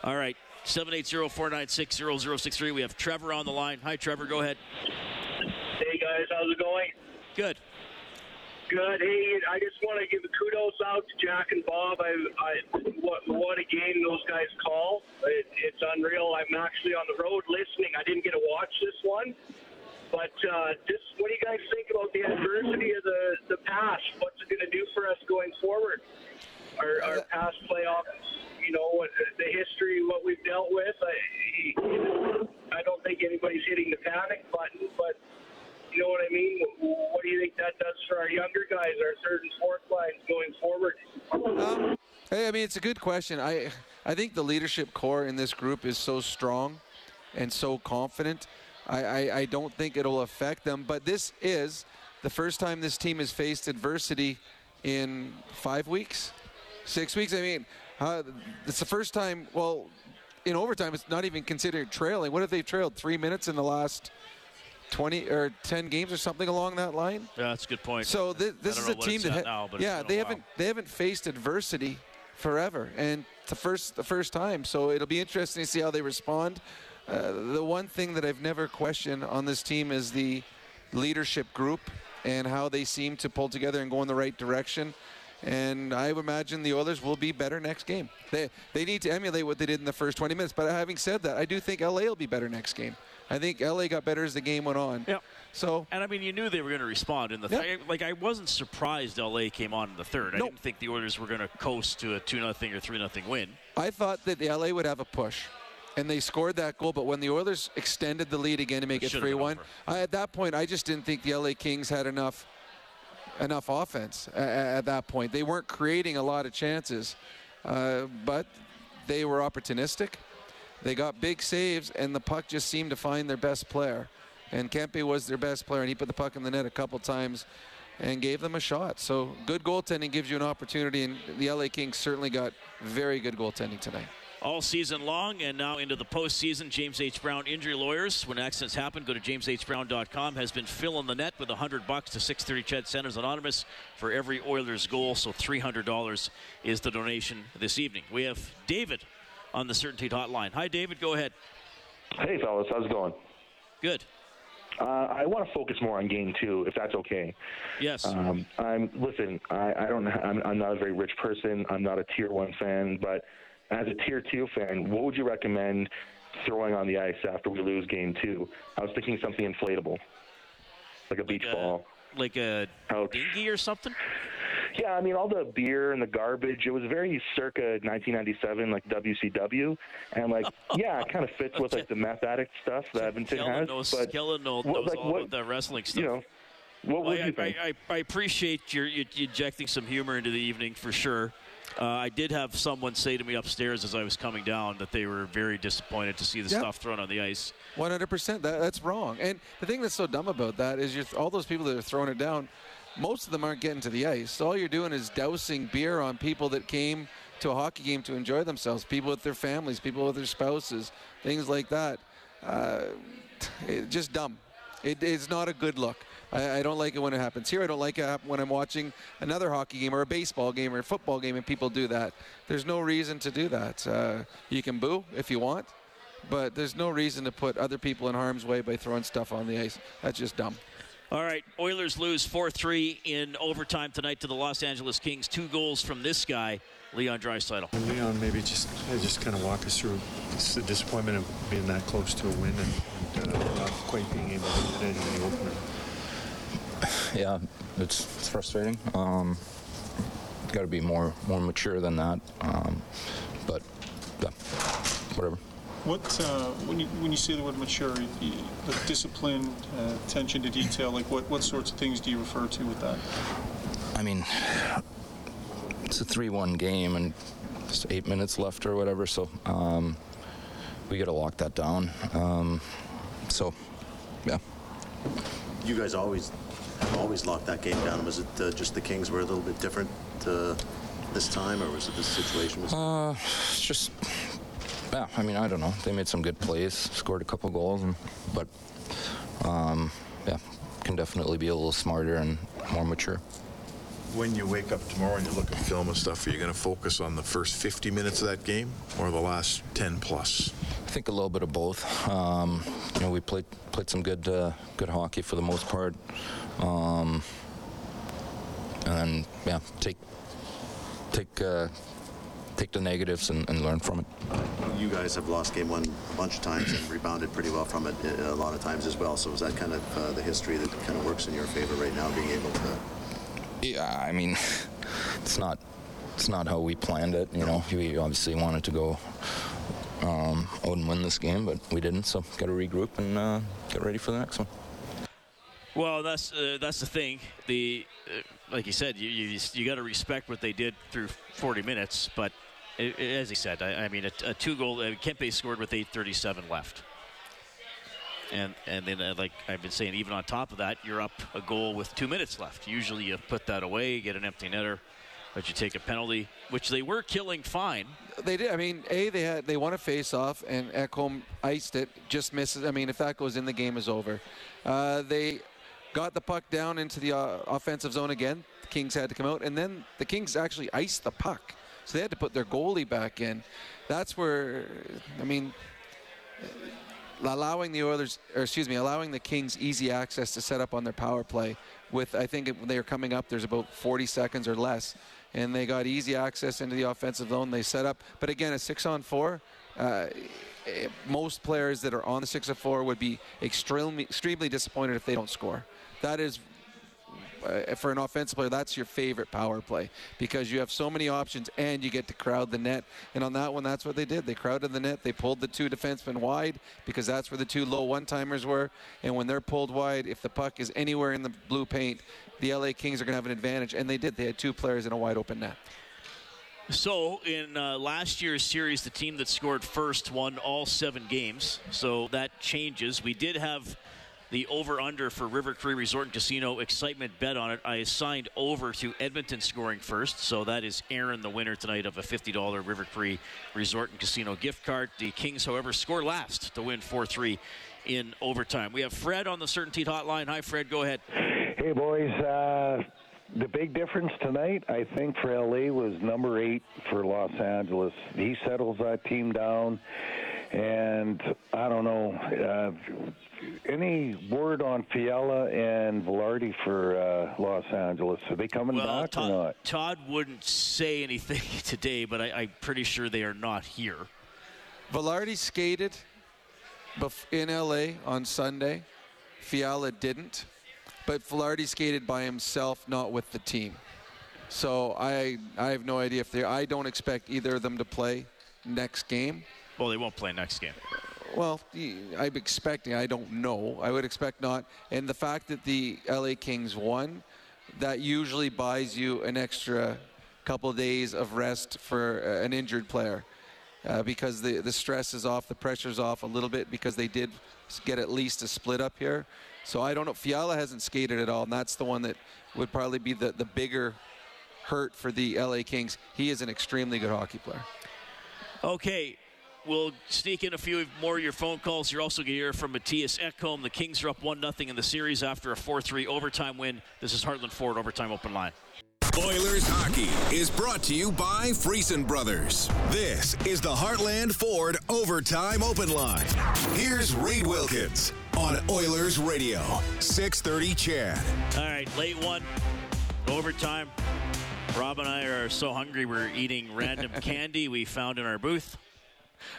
All right. seven eight zero, four nine six, zero zero six three. We have Trevor on the line. Hi, Trevor. Go ahead. Hey, guys. How's it going? Good. Good. Hey, I just want to give a kudos out to Jack and Bob. I, I what, what a game those guys call. It, it's unreal. I'm actually on the road listening. I didn't get to watch this one. But uh, just what do you guys think about the adversity of the, the past? What's it going to do for us going forward? Our, our past playoffs, you know, what, the history, what we've dealt with. I, I don't think anybody's hitting the panic button, but you know what I mean? What do you think that does for our younger guys, our third and fourth lines going forward? Um, hey, I mean, it's a good question. I, I think the leadership core in this group is so strong and so confident. I, I don't think it'll affect them, but this is the first time this team has faced adversity in five weeks, six weeks. I mean, uh, it's the first time, well, in overtime, it's not even considered trailing. What if they trailed three minutes in the last twenty or ten games or something along that line? Yeah, that's a good point. So th- this is a team that, ha- now, yeah, they haven't, they haven't faced adversity forever, and the first, the first time. So it'll be interesting to see how they respond. Uh, the one thing that I've never questioned on this team is the leadership group and how they seem to pull together and go in the right direction. And I would imagine the Oilers will be better next game. They they need to emulate what they did in the first twenty minutes. But having said that, I do think L A will be better next game. I think L A got better as the game went on. Yep. So. And, I mean, you knew they were going to respond in the th- yep. Like, I wasn't surprised L A came on in the third. Nope. I didn't think the Oilers were going to coast to a two nothing or three nothing win. I thought that the L A would have a push. And they scored that goal, but when the Oilers extended the lead again to make it three one, I, at that point, I just didn't think the L A Kings had enough enough offense at, at that point. They weren't creating a lot of chances, uh, but they were opportunistic. They got big saves, and the puck just seemed to find their best player. And Kempe was their best player, and he put the puck in the net a couple times. and gave them a shot. So good goaltending gives you an opportunity, and the L A Kings certainly got very good goaltending tonight. All season long and now into the postseason, James H. Brown Injury Lawyers. When accidents happen, go to james h brown dot com. Has been filling the net with one hundred bucks to six thirty Chet Centers Anonymous for every Oilers goal. So three hundred dollars is the donation this evening. We have David on the CertainTeed Hotline. Hi, David. Go ahead. Hey, fellas. How's it going? Good. Uh, I want to focus more on game two, if that's okay. Yes. Um, I'm listen. I, I don't. I'm, I'm not a very rich person. I'm not a tier one fan, but as a tier two fan, what would you recommend throwing on the ice after we lose game two? I was thinking something inflatable, like a like beach a, ball, like a Ouch. dinghy or something. Yeah, I mean, all the beer and the garbage, it was very circa nineteen ninety-seven, like W C W. And, like, yeah, it kind of fits with, like, the meth addict stuff that Edmonton has. Knows, but Kellen knows what, like, all what, of the wrestling stuff. You know, what well, would I, you think? I, I, I appreciate your, you injecting some humor into the evening for sure. Uh, I did have someone say to me upstairs as I was coming down that they were very disappointed to see the yep. stuff thrown on the ice. one hundred percent. That, that's wrong. And the thing that's so dumb about that is you're, all those people that are throwing it down, most of them aren't getting to the ice. All you're doing is dousing beer on people that came to a hockey game to enjoy themselves, people with their families, people with their spouses, things like that. Uh, it, just dumb. It, it's not a good look. I, I don't like it when it happens here. I don't like it when I'm watching another hockey game or a baseball game or a football game and people do that. There's no reason to do that. Uh, you can boo if you want, but there's no reason to put other people in harm's way by throwing stuff on the ice. That's just dumb. All right, Oilers lose four three in overtime tonight to the Los Angeles Kings. Two goals from this guy, Leon Dreisaitl. And Leon, maybe just just kind of walk us through it's the disappointment of being that close to a win and, and uh, not quite being able to get it in the opener. Yeah, it's, it's frustrating. Um, got to be more more mature than that. Um, but yeah, whatever. What uh, when you when you say the word mature, you, like discipline, uh, attention to detail, like what, what sorts of things do you refer to with that? I mean, it's a three one game and just eight minutes left or whatever, so um, we got to lock that down. Um, so, yeah. You guys always always lock that game down. Was it uh, just the Kings were a little bit different uh, this time, or was it this situation? Was uh, it's just. Yeah, I mean, I don't know. They made some good plays, scored a couple goals, and, but, um, yeah, can definitely be a little smarter and more mature. When you wake up tomorrow and you look at film and stuff, are you going to focus on the first fifty minutes of that game or the last ten plus? I think a little bit of both. Um, you know, we played played some good uh, good hockey for the most part, um, and yeah, take take. Uh, Take the negatives and, and learn from it. You guys have lost game one a bunch of times and rebounded pretty well from it a lot of times as well. So is that kind of uh, the history that kind of works in your favor right now, being able to? Yeah, I mean, it's not it's not how we planned it. You know, we obviously wanted to go um, out and win this game, but we didn't. So got to regroup and uh, get ready for the next one. Well, that's uh, that's the thing. The uh, like you said, you you, you got to respect what they did through forty minutes, but. It, it, as he said, I, I mean, a, a two-goal. Uh, Kempe scored with eight thirty-seven left, and and then uh, like I've been saying, even on top of that, you're up a goal with two minutes left. Usually, you put that away, get an empty netter, but you take a penalty, which they were killing fine. They did. I mean, a they had they won a face-off, and Ekholm iced it, just misses. I mean, if that goes in, the game is over. Uh, they got the puck down into the uh, offensive zone again. The Kings had to come out, and then the Kings actually iced the puck. So they had to put their goalie back in. That's where, I mean, allowing the Oilers, or excuse me, allowing the Kings easy access to set up on their power play with, I think it, when they were coming up, there's about forty seconds or less, and they got easy access into the offensive zone. They set up, but again, a six-on-four, uh, most players that are on the six-on-four would be extremely, extremely disappointed if they don't score. That is... Uh, for an offensive player, that's your favorite power play because you have so many options and you get to crowd the net. And on that one, that's what they did. They crowded the net. They pulled the two defensemen wide because that's where the two low one-timers were. And when they're pulled wide, if the puck is anywhere in the blue paint, the L A Kings are going to have an advantage. And they did. They had two players in a wide-open net. So in uh, last year's series, the team that scored first won all seven games. So that changes. We did have The over-under for River Cree Resort and Casino excitement bet on it. I assigned over to Edmonton scoring first, so that is Aaron, the winner tonight of a fifty dollars River Cree Resort and Casino gift card. The Kings, however, score last to win four three in overtime. We have Fred on the CertainTeed hotline. Hi, Fred. Go ahead. Hey, boys. Uh, the big difference tonight, I think, for L A was number eight for Los Angeles. He settles that team down, and I don't know... Uh, Any word on Fiala and Velarde for uh, Los Angeles? Are they coming well, back Todd, or not? Todd wouldn't say anything today, but I, I'm pretty sure they are not here. Velarde skated bef- in L A on Sunday. Fiala didn't, but Velarde skated by himself, not with the team. So I I have no idea if they. I don't expect either of them to play next game. Well, they won't play next game. Well, I'm expecting, I don't know. I would expect not. And the fact that the L A Kings won, that usually buys you an extra couple of days of rest for an injured player uh, because the, the stress is off, the pressure's off a little bit because they did get at least a split up here. So I don't know. Fiala hasn't skated at all, and that's the one that would probably be the, the bigger hurt for the L A Kings. He is an extremely good hockey player. Okay. We'll sneak in a few more of your phone calls. You're also going to hear from Matthias Ekholm. The Kings are up one nothing in the series after a four three overtime win. This is Heartland Ford Overtime Open Line. Oilers Hockey is brought to you by Friesen Brothers. This is the Heartland Ford Overtime Open Line. Here's Reed Wilkins on Oilers Radio, six thirty Chad. All right, late one, overtime. Rob and I are so hungry we're eating random candy we found in our booth.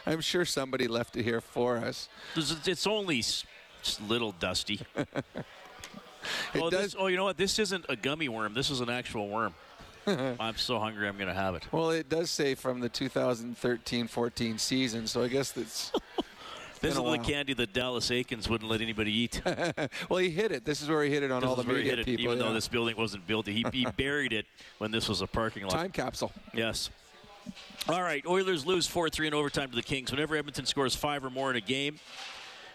I'm sure somebody left it here for us. It's only just a little dusty. oh, this, oh, you know what? This isn't a gummy worm. This is an actual worm. I'm so hungry I'm going to have it. Well, it does say from the two thousand thirteen fourteen season, so I guess that's... This is the candy that Dallas Eakins wouldn't let anybody eat. Well, he hid it. This is where he hid it on this all the media it, people. Even yeah. though this building wasn't built, he, he buried it when this was a parking lot. Time capsule. Yes. All right, Oilers lose four three in overtime to the Kings. Whenever Edmonton scores five or more in a game,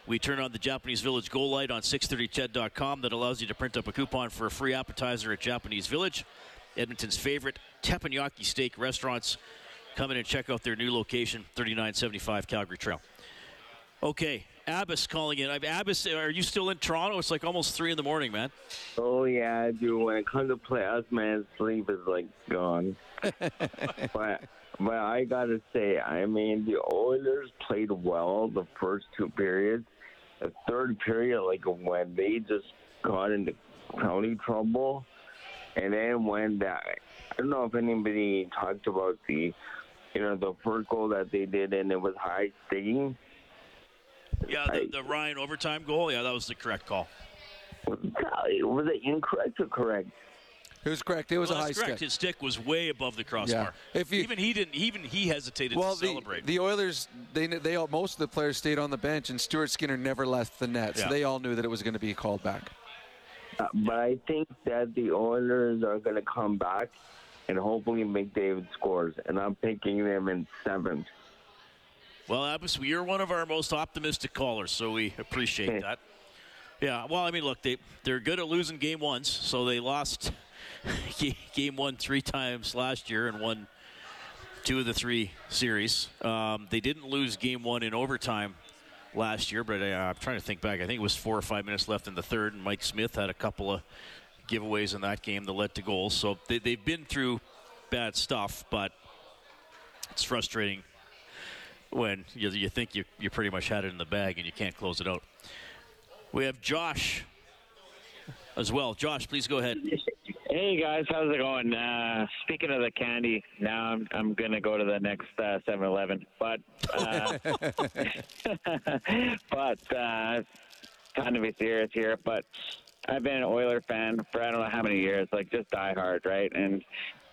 we turn on the Japanese Village goal light on six thirty ched dot com that allows you to print up a coupon for a free appetizer at Japanese Village, Edmonton's favorite teppanyaki steak restaurants. Come in and check out their new location, thirty-nine seventy-five Calgary Trail. Okay, Abbas calling in. Abbas, are you still in Toronto? It's like almost three in the morning, man. Oh, yeah, I do. When it comes to playoffs, man, sleep is, like, gone. but... But I got to say, I mean, the Oilers played well the first two periods. The third period, like, when they just got into penalty trouble, and then when that, I don't know if anybody talked about the, you know, the first goal that they did, and it was high sticking. Yeah, the, the Ryan overtime goal, yeah, that was the correct call. Was it, was it incorrect or correct? It was correct. It was well, a high correct. stick. His stick was way above the crossbar. Yeah. If you, even he didn't. Even he hesitated well, to the, celebrate. The Oilers, they they all, most of the players stayed on the bench, and Stuart Skinner never left the net, yeah. so they all knew that it was going to be called back. Uh, but I think that the Oilers are going to come back, and hopefully McDavid scores, and I'm picking them in seventh. Well, Abbas, you're one of our most optimistic callers, so we appreciate that. Yeah. Well, I mean, look, they they're good at losing game ones, so they lost. Game won three times last year and won two of the three series. Um, they didn't lose game one in overtime last year, but uh, I'm trying to think back. I think it was four or five minutes left in the third, and Mike Smith had a couple of giveaways in that game that led to goals. So they, they've been through bad stuff, but it's frustrating when you, you think you, you pretty much had it in the bag and you can't close it out. We have Josh as well. Josh, please go ahead. Hey guys, how's it going? Uh, speaking of the candy, now I'm I'm gonna go to the next uh, seven eleven. But uh, but uh, kind of be serious here. But I've been an Oiler fan for I don't know how many years, like just diehard, right? And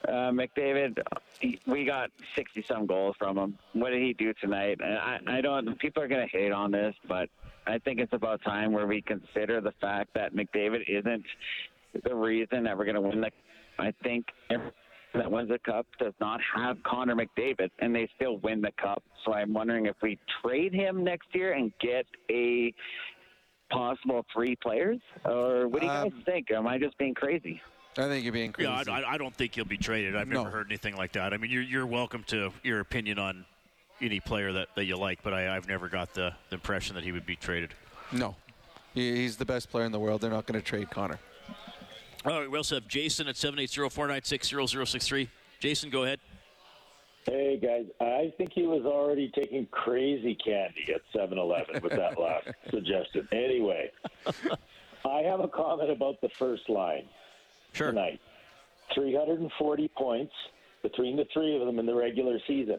uh, McDavid, he, we got sixty some goals from him. What did he do tonight? And I I don't. People are gonna hate on this, but I think it's about time where we consider the fact that McDavid isn't the reason that we're going to win the I think everyone that wins the Cup does not have Connor McDavid, and they still win the Cup. So I'm wondering if we trade him next year and get a possible three players? Or what do you um, guys think? Am I just being crazy? I think you're being crazy. Yeah, I, I don't think he'll be traded. I've no. never heard anything like that. I mean, you're, you're welcome to your opinion on any player that, that you like, but I, I've never got the, the impression that he would be traded. No. He, he's the best player in the world. They're not going to trade Connor. All right, we also have Jason at seven eight zero, four nine six, zero zero six three. Jason, go ahead. Hey, guys. I think he was already taking crazy candy at seven eleven with that last suggestion. Anyway, I have a comment about the first line. Sure. Tonight. three hundred forty points between the three of them in the regular season.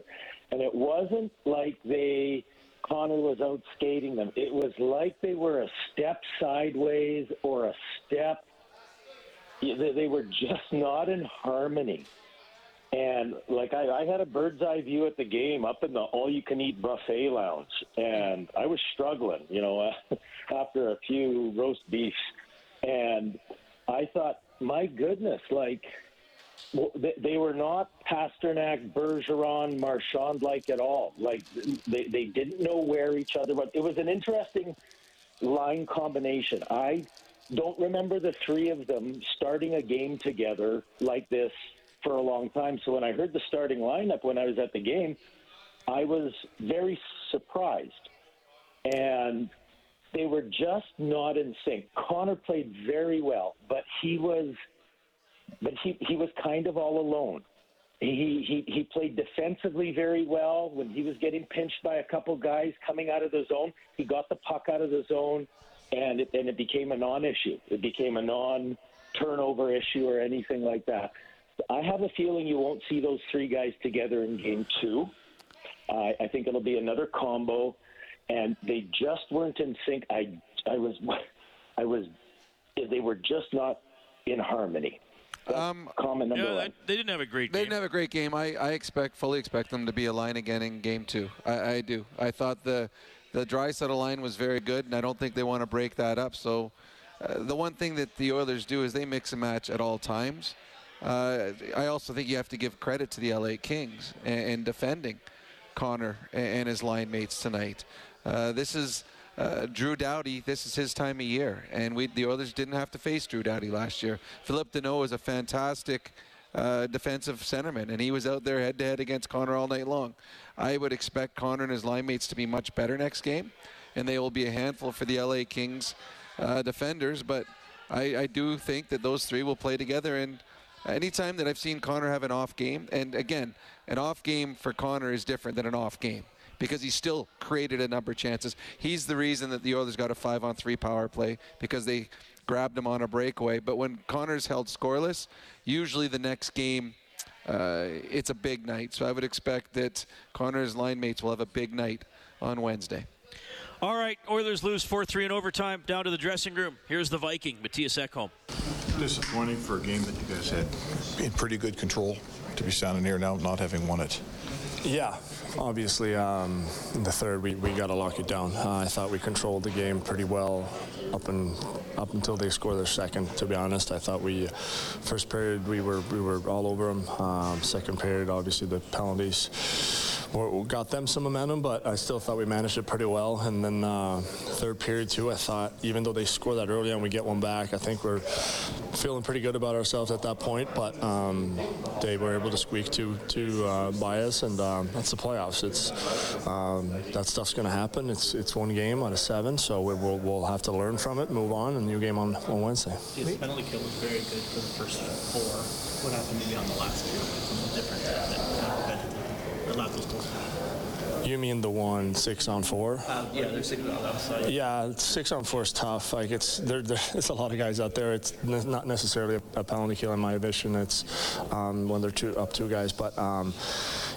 And it wasn't like they Connor was out skating them. It was like they were a step sideways or a step. They were just not in harmony. And, like, I, I had a bird's eye view at the game up in the all-you-can-eat buffet lounge. And I was struggling, you know, uh, after a few roast beefs. And I thought, my goodness, like, they, they were not Pasternak, Bergeron, Marchand-like at all. Like, they, they didn't know where each other was. It was an interesting line combination. I don't remember the three of them starting a game together like this for a long time. So when I heard the starting lineup when I was at the game, I was very surprised. And they were just not in sync. Connor played very well, but he was but he, he was kind of all alone. He, he he played defensively very well. When he was getting pinched by a couple guys coming out of the zone, he got the puck out of the zone, and it, and it became a non-issue. It became a non-turnover issue or anything like that. I have a feeling you won't see those three guys together in game two. Uh, I think it'll be another combo. And they just weren't in sync. I, I was, I was, they were just not in harmony. That's um, comment number yeah, one. They didn't have a great game. They didn't have a great game. I, I expect, fully expect them to be a line again in game two. I, I do. I thought the, the Dreisaitl line was very good, and I don't think they want to break that up. So uh, the one thing that the Oilers do is they mix and match at all times. Uh, I also think you have to give credit to the L A Kings in defending Connor and his line mates tonight. Uh, this is uh, Drew Doughty. This is his time of year, and we the Oilers didn't have to face Drew Doughty last year. Philippe Danault is a fantastic uh, defensive centerman, and he was out there head-to-head against Connor all night long. I would expect Connor and his line mates to be much better next game, and they will be a handful for the L A Kings uh, defenders, but I, I do think that those three will play together. And anytime that I've seen Connor have an off game, and again, an off game for Connor is different than an off game, because he still created a number of chances. He's the reason that the Oilers got a five on three power play, because they grabbed him on a breakaway. But when Connor's held scoreless, usually the next game, uh, it's a big night. So I would expect that Connor's line mates will have a big night on Wednesday. All right, Oilers lose four three in overtime. Down to the dressing room. Here's the Viking, Matthias Ekholm. Disappointing for a game that you guys had. In pretty good control to be sounding here now, not having won it. Yeah, obviously um, in the third we, we got to lock it down. Uh, I thought we controlled the game pretty well up and up until they scored their second. To be honest, I thought we first period we were we were all over them. Um, second period, obviously the penalties were, got them some momentum, but I still thought we managed it pretty well. And then uh, third period too, I thought even though they scored that early and we get one back, I think we're feeling pretty good about ourselves at that point. But um, they were able to squeak two two uh, by us, and. Uh, Um, that's the playoffs. It's um, that stuff's going to happen. It's it's one game out of seven, so we, we'll we'll have to learn from it, move on, and new game on, on Wednesday. The penalty kill was very good for the first four. What happened maybe on the last two? Something different that allowed those goals. You mean the one six on four? Uh, yeah, they're six on the outside. Yeah, six on four is tough. Like it's there. There's a lot of guys out there. It's n- not necessarily a, a penalty kill in my vision. It's um, when they're two up two guys. But um,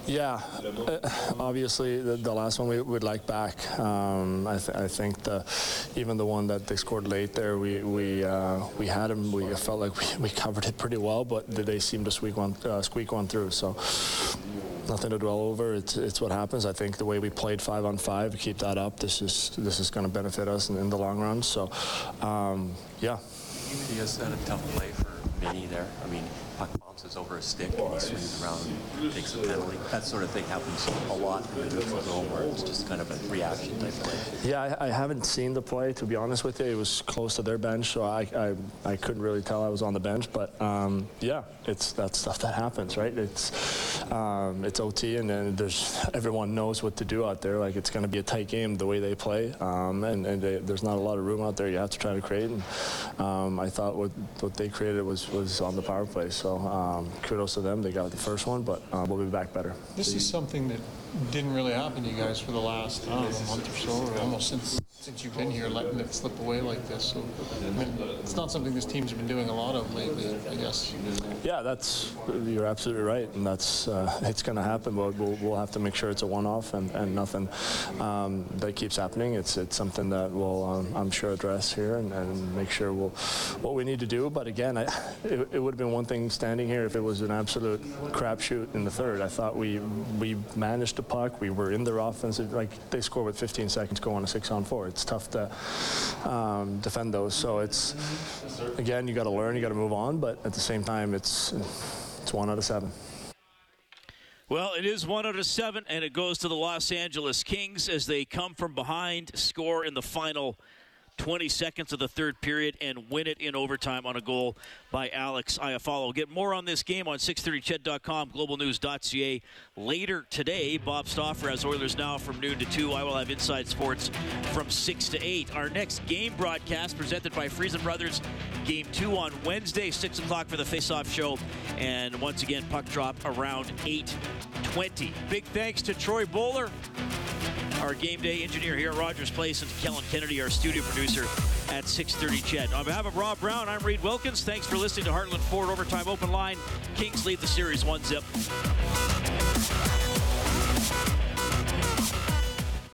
yeah, uh, obviously the, the last one we would like back. Um, I, th- I think the even the one that they scored late there, we we uh, we had them. We felt like we, we covered it pretty well, but they seemed to squeak one uh, squeak one through. So. Nothing to dwell over. It's it's what happens. I think the way we played five on five, keep that up. This is this is going to benefit us in, in the long run. So, um, yeah. You guys had a tough play for Vinny there. I mean, puck bombs bounces over a stick and he swings around and takes a penalty. That sort of thing happens a lot in the neutral zone where it's just kind of a reaction type play. Yeah, I, I haven't seen the play, to be honest with you. It was close to their bench, so I I, I couldn't really tell I was on the bench. But, um, yeah, it's that stuff that happens, right? It's um, it's O T, and then there's everyone knows what to do out there. Like, it's going to be a tight game the way they play, um, and, and they, there's not a lot of room out there. You have to try to create, and um, I thought what, what they created was, was on the power play. So um, kudos to them. They got the first one, but um, we'll be back better. This is something that didn't really happen to you guys for the last, I don't know, month or so, or almost since since you've been here, letting it slip away like this. So, I mean, it's not something this team's been doing a lot of lately, I guess. Yeah, that's, you're absolutely right, and that's uh, it's going to happen, but we'll, we'll have to make sure it's a one-off and, and nothing um, that keeps happening. It's it's something that we'll, um, I'm sure, address here and, and make sure we'll what we need to do. But again, I, it, it would have been one thing standing here if it was an absolute crapshoot in the third. I thought we we managed the puck. We were in their offensive. Like, they score with fifteen seconds, go on a six on four. It's tough to um, defend those. So it's, again, you got to learn, you got to move on, but at the same time, it's it's one out of seven. Well, it is one out of seven, and it goes to the Los Angeles Kings as they come from behind, score in the final twenty seconds of the third period, and win it in overtime on a goal by Alex Iafallo. Get more on this game on six thirty ched dot com, global news dot c a later today. Bob Stauffer has Oilers Now from noon to two. I will have Inside Sports from six to eight. Our next game broadcast presented by Friesen Brothers. Game two on Wednesday, six o'clock for the face-off show. And once again, puck drop around eight twenty. Big thanks to Troy Bowler, our game day engineer here at Rogers Place, and Kellen Kennedy, our studio producer at six thirty ched. On behalf of Rob Brown, I'm Reed Wilkins. Thanks for listening to Heartland Ford Overtime Open Line. Kings lead the series one zip.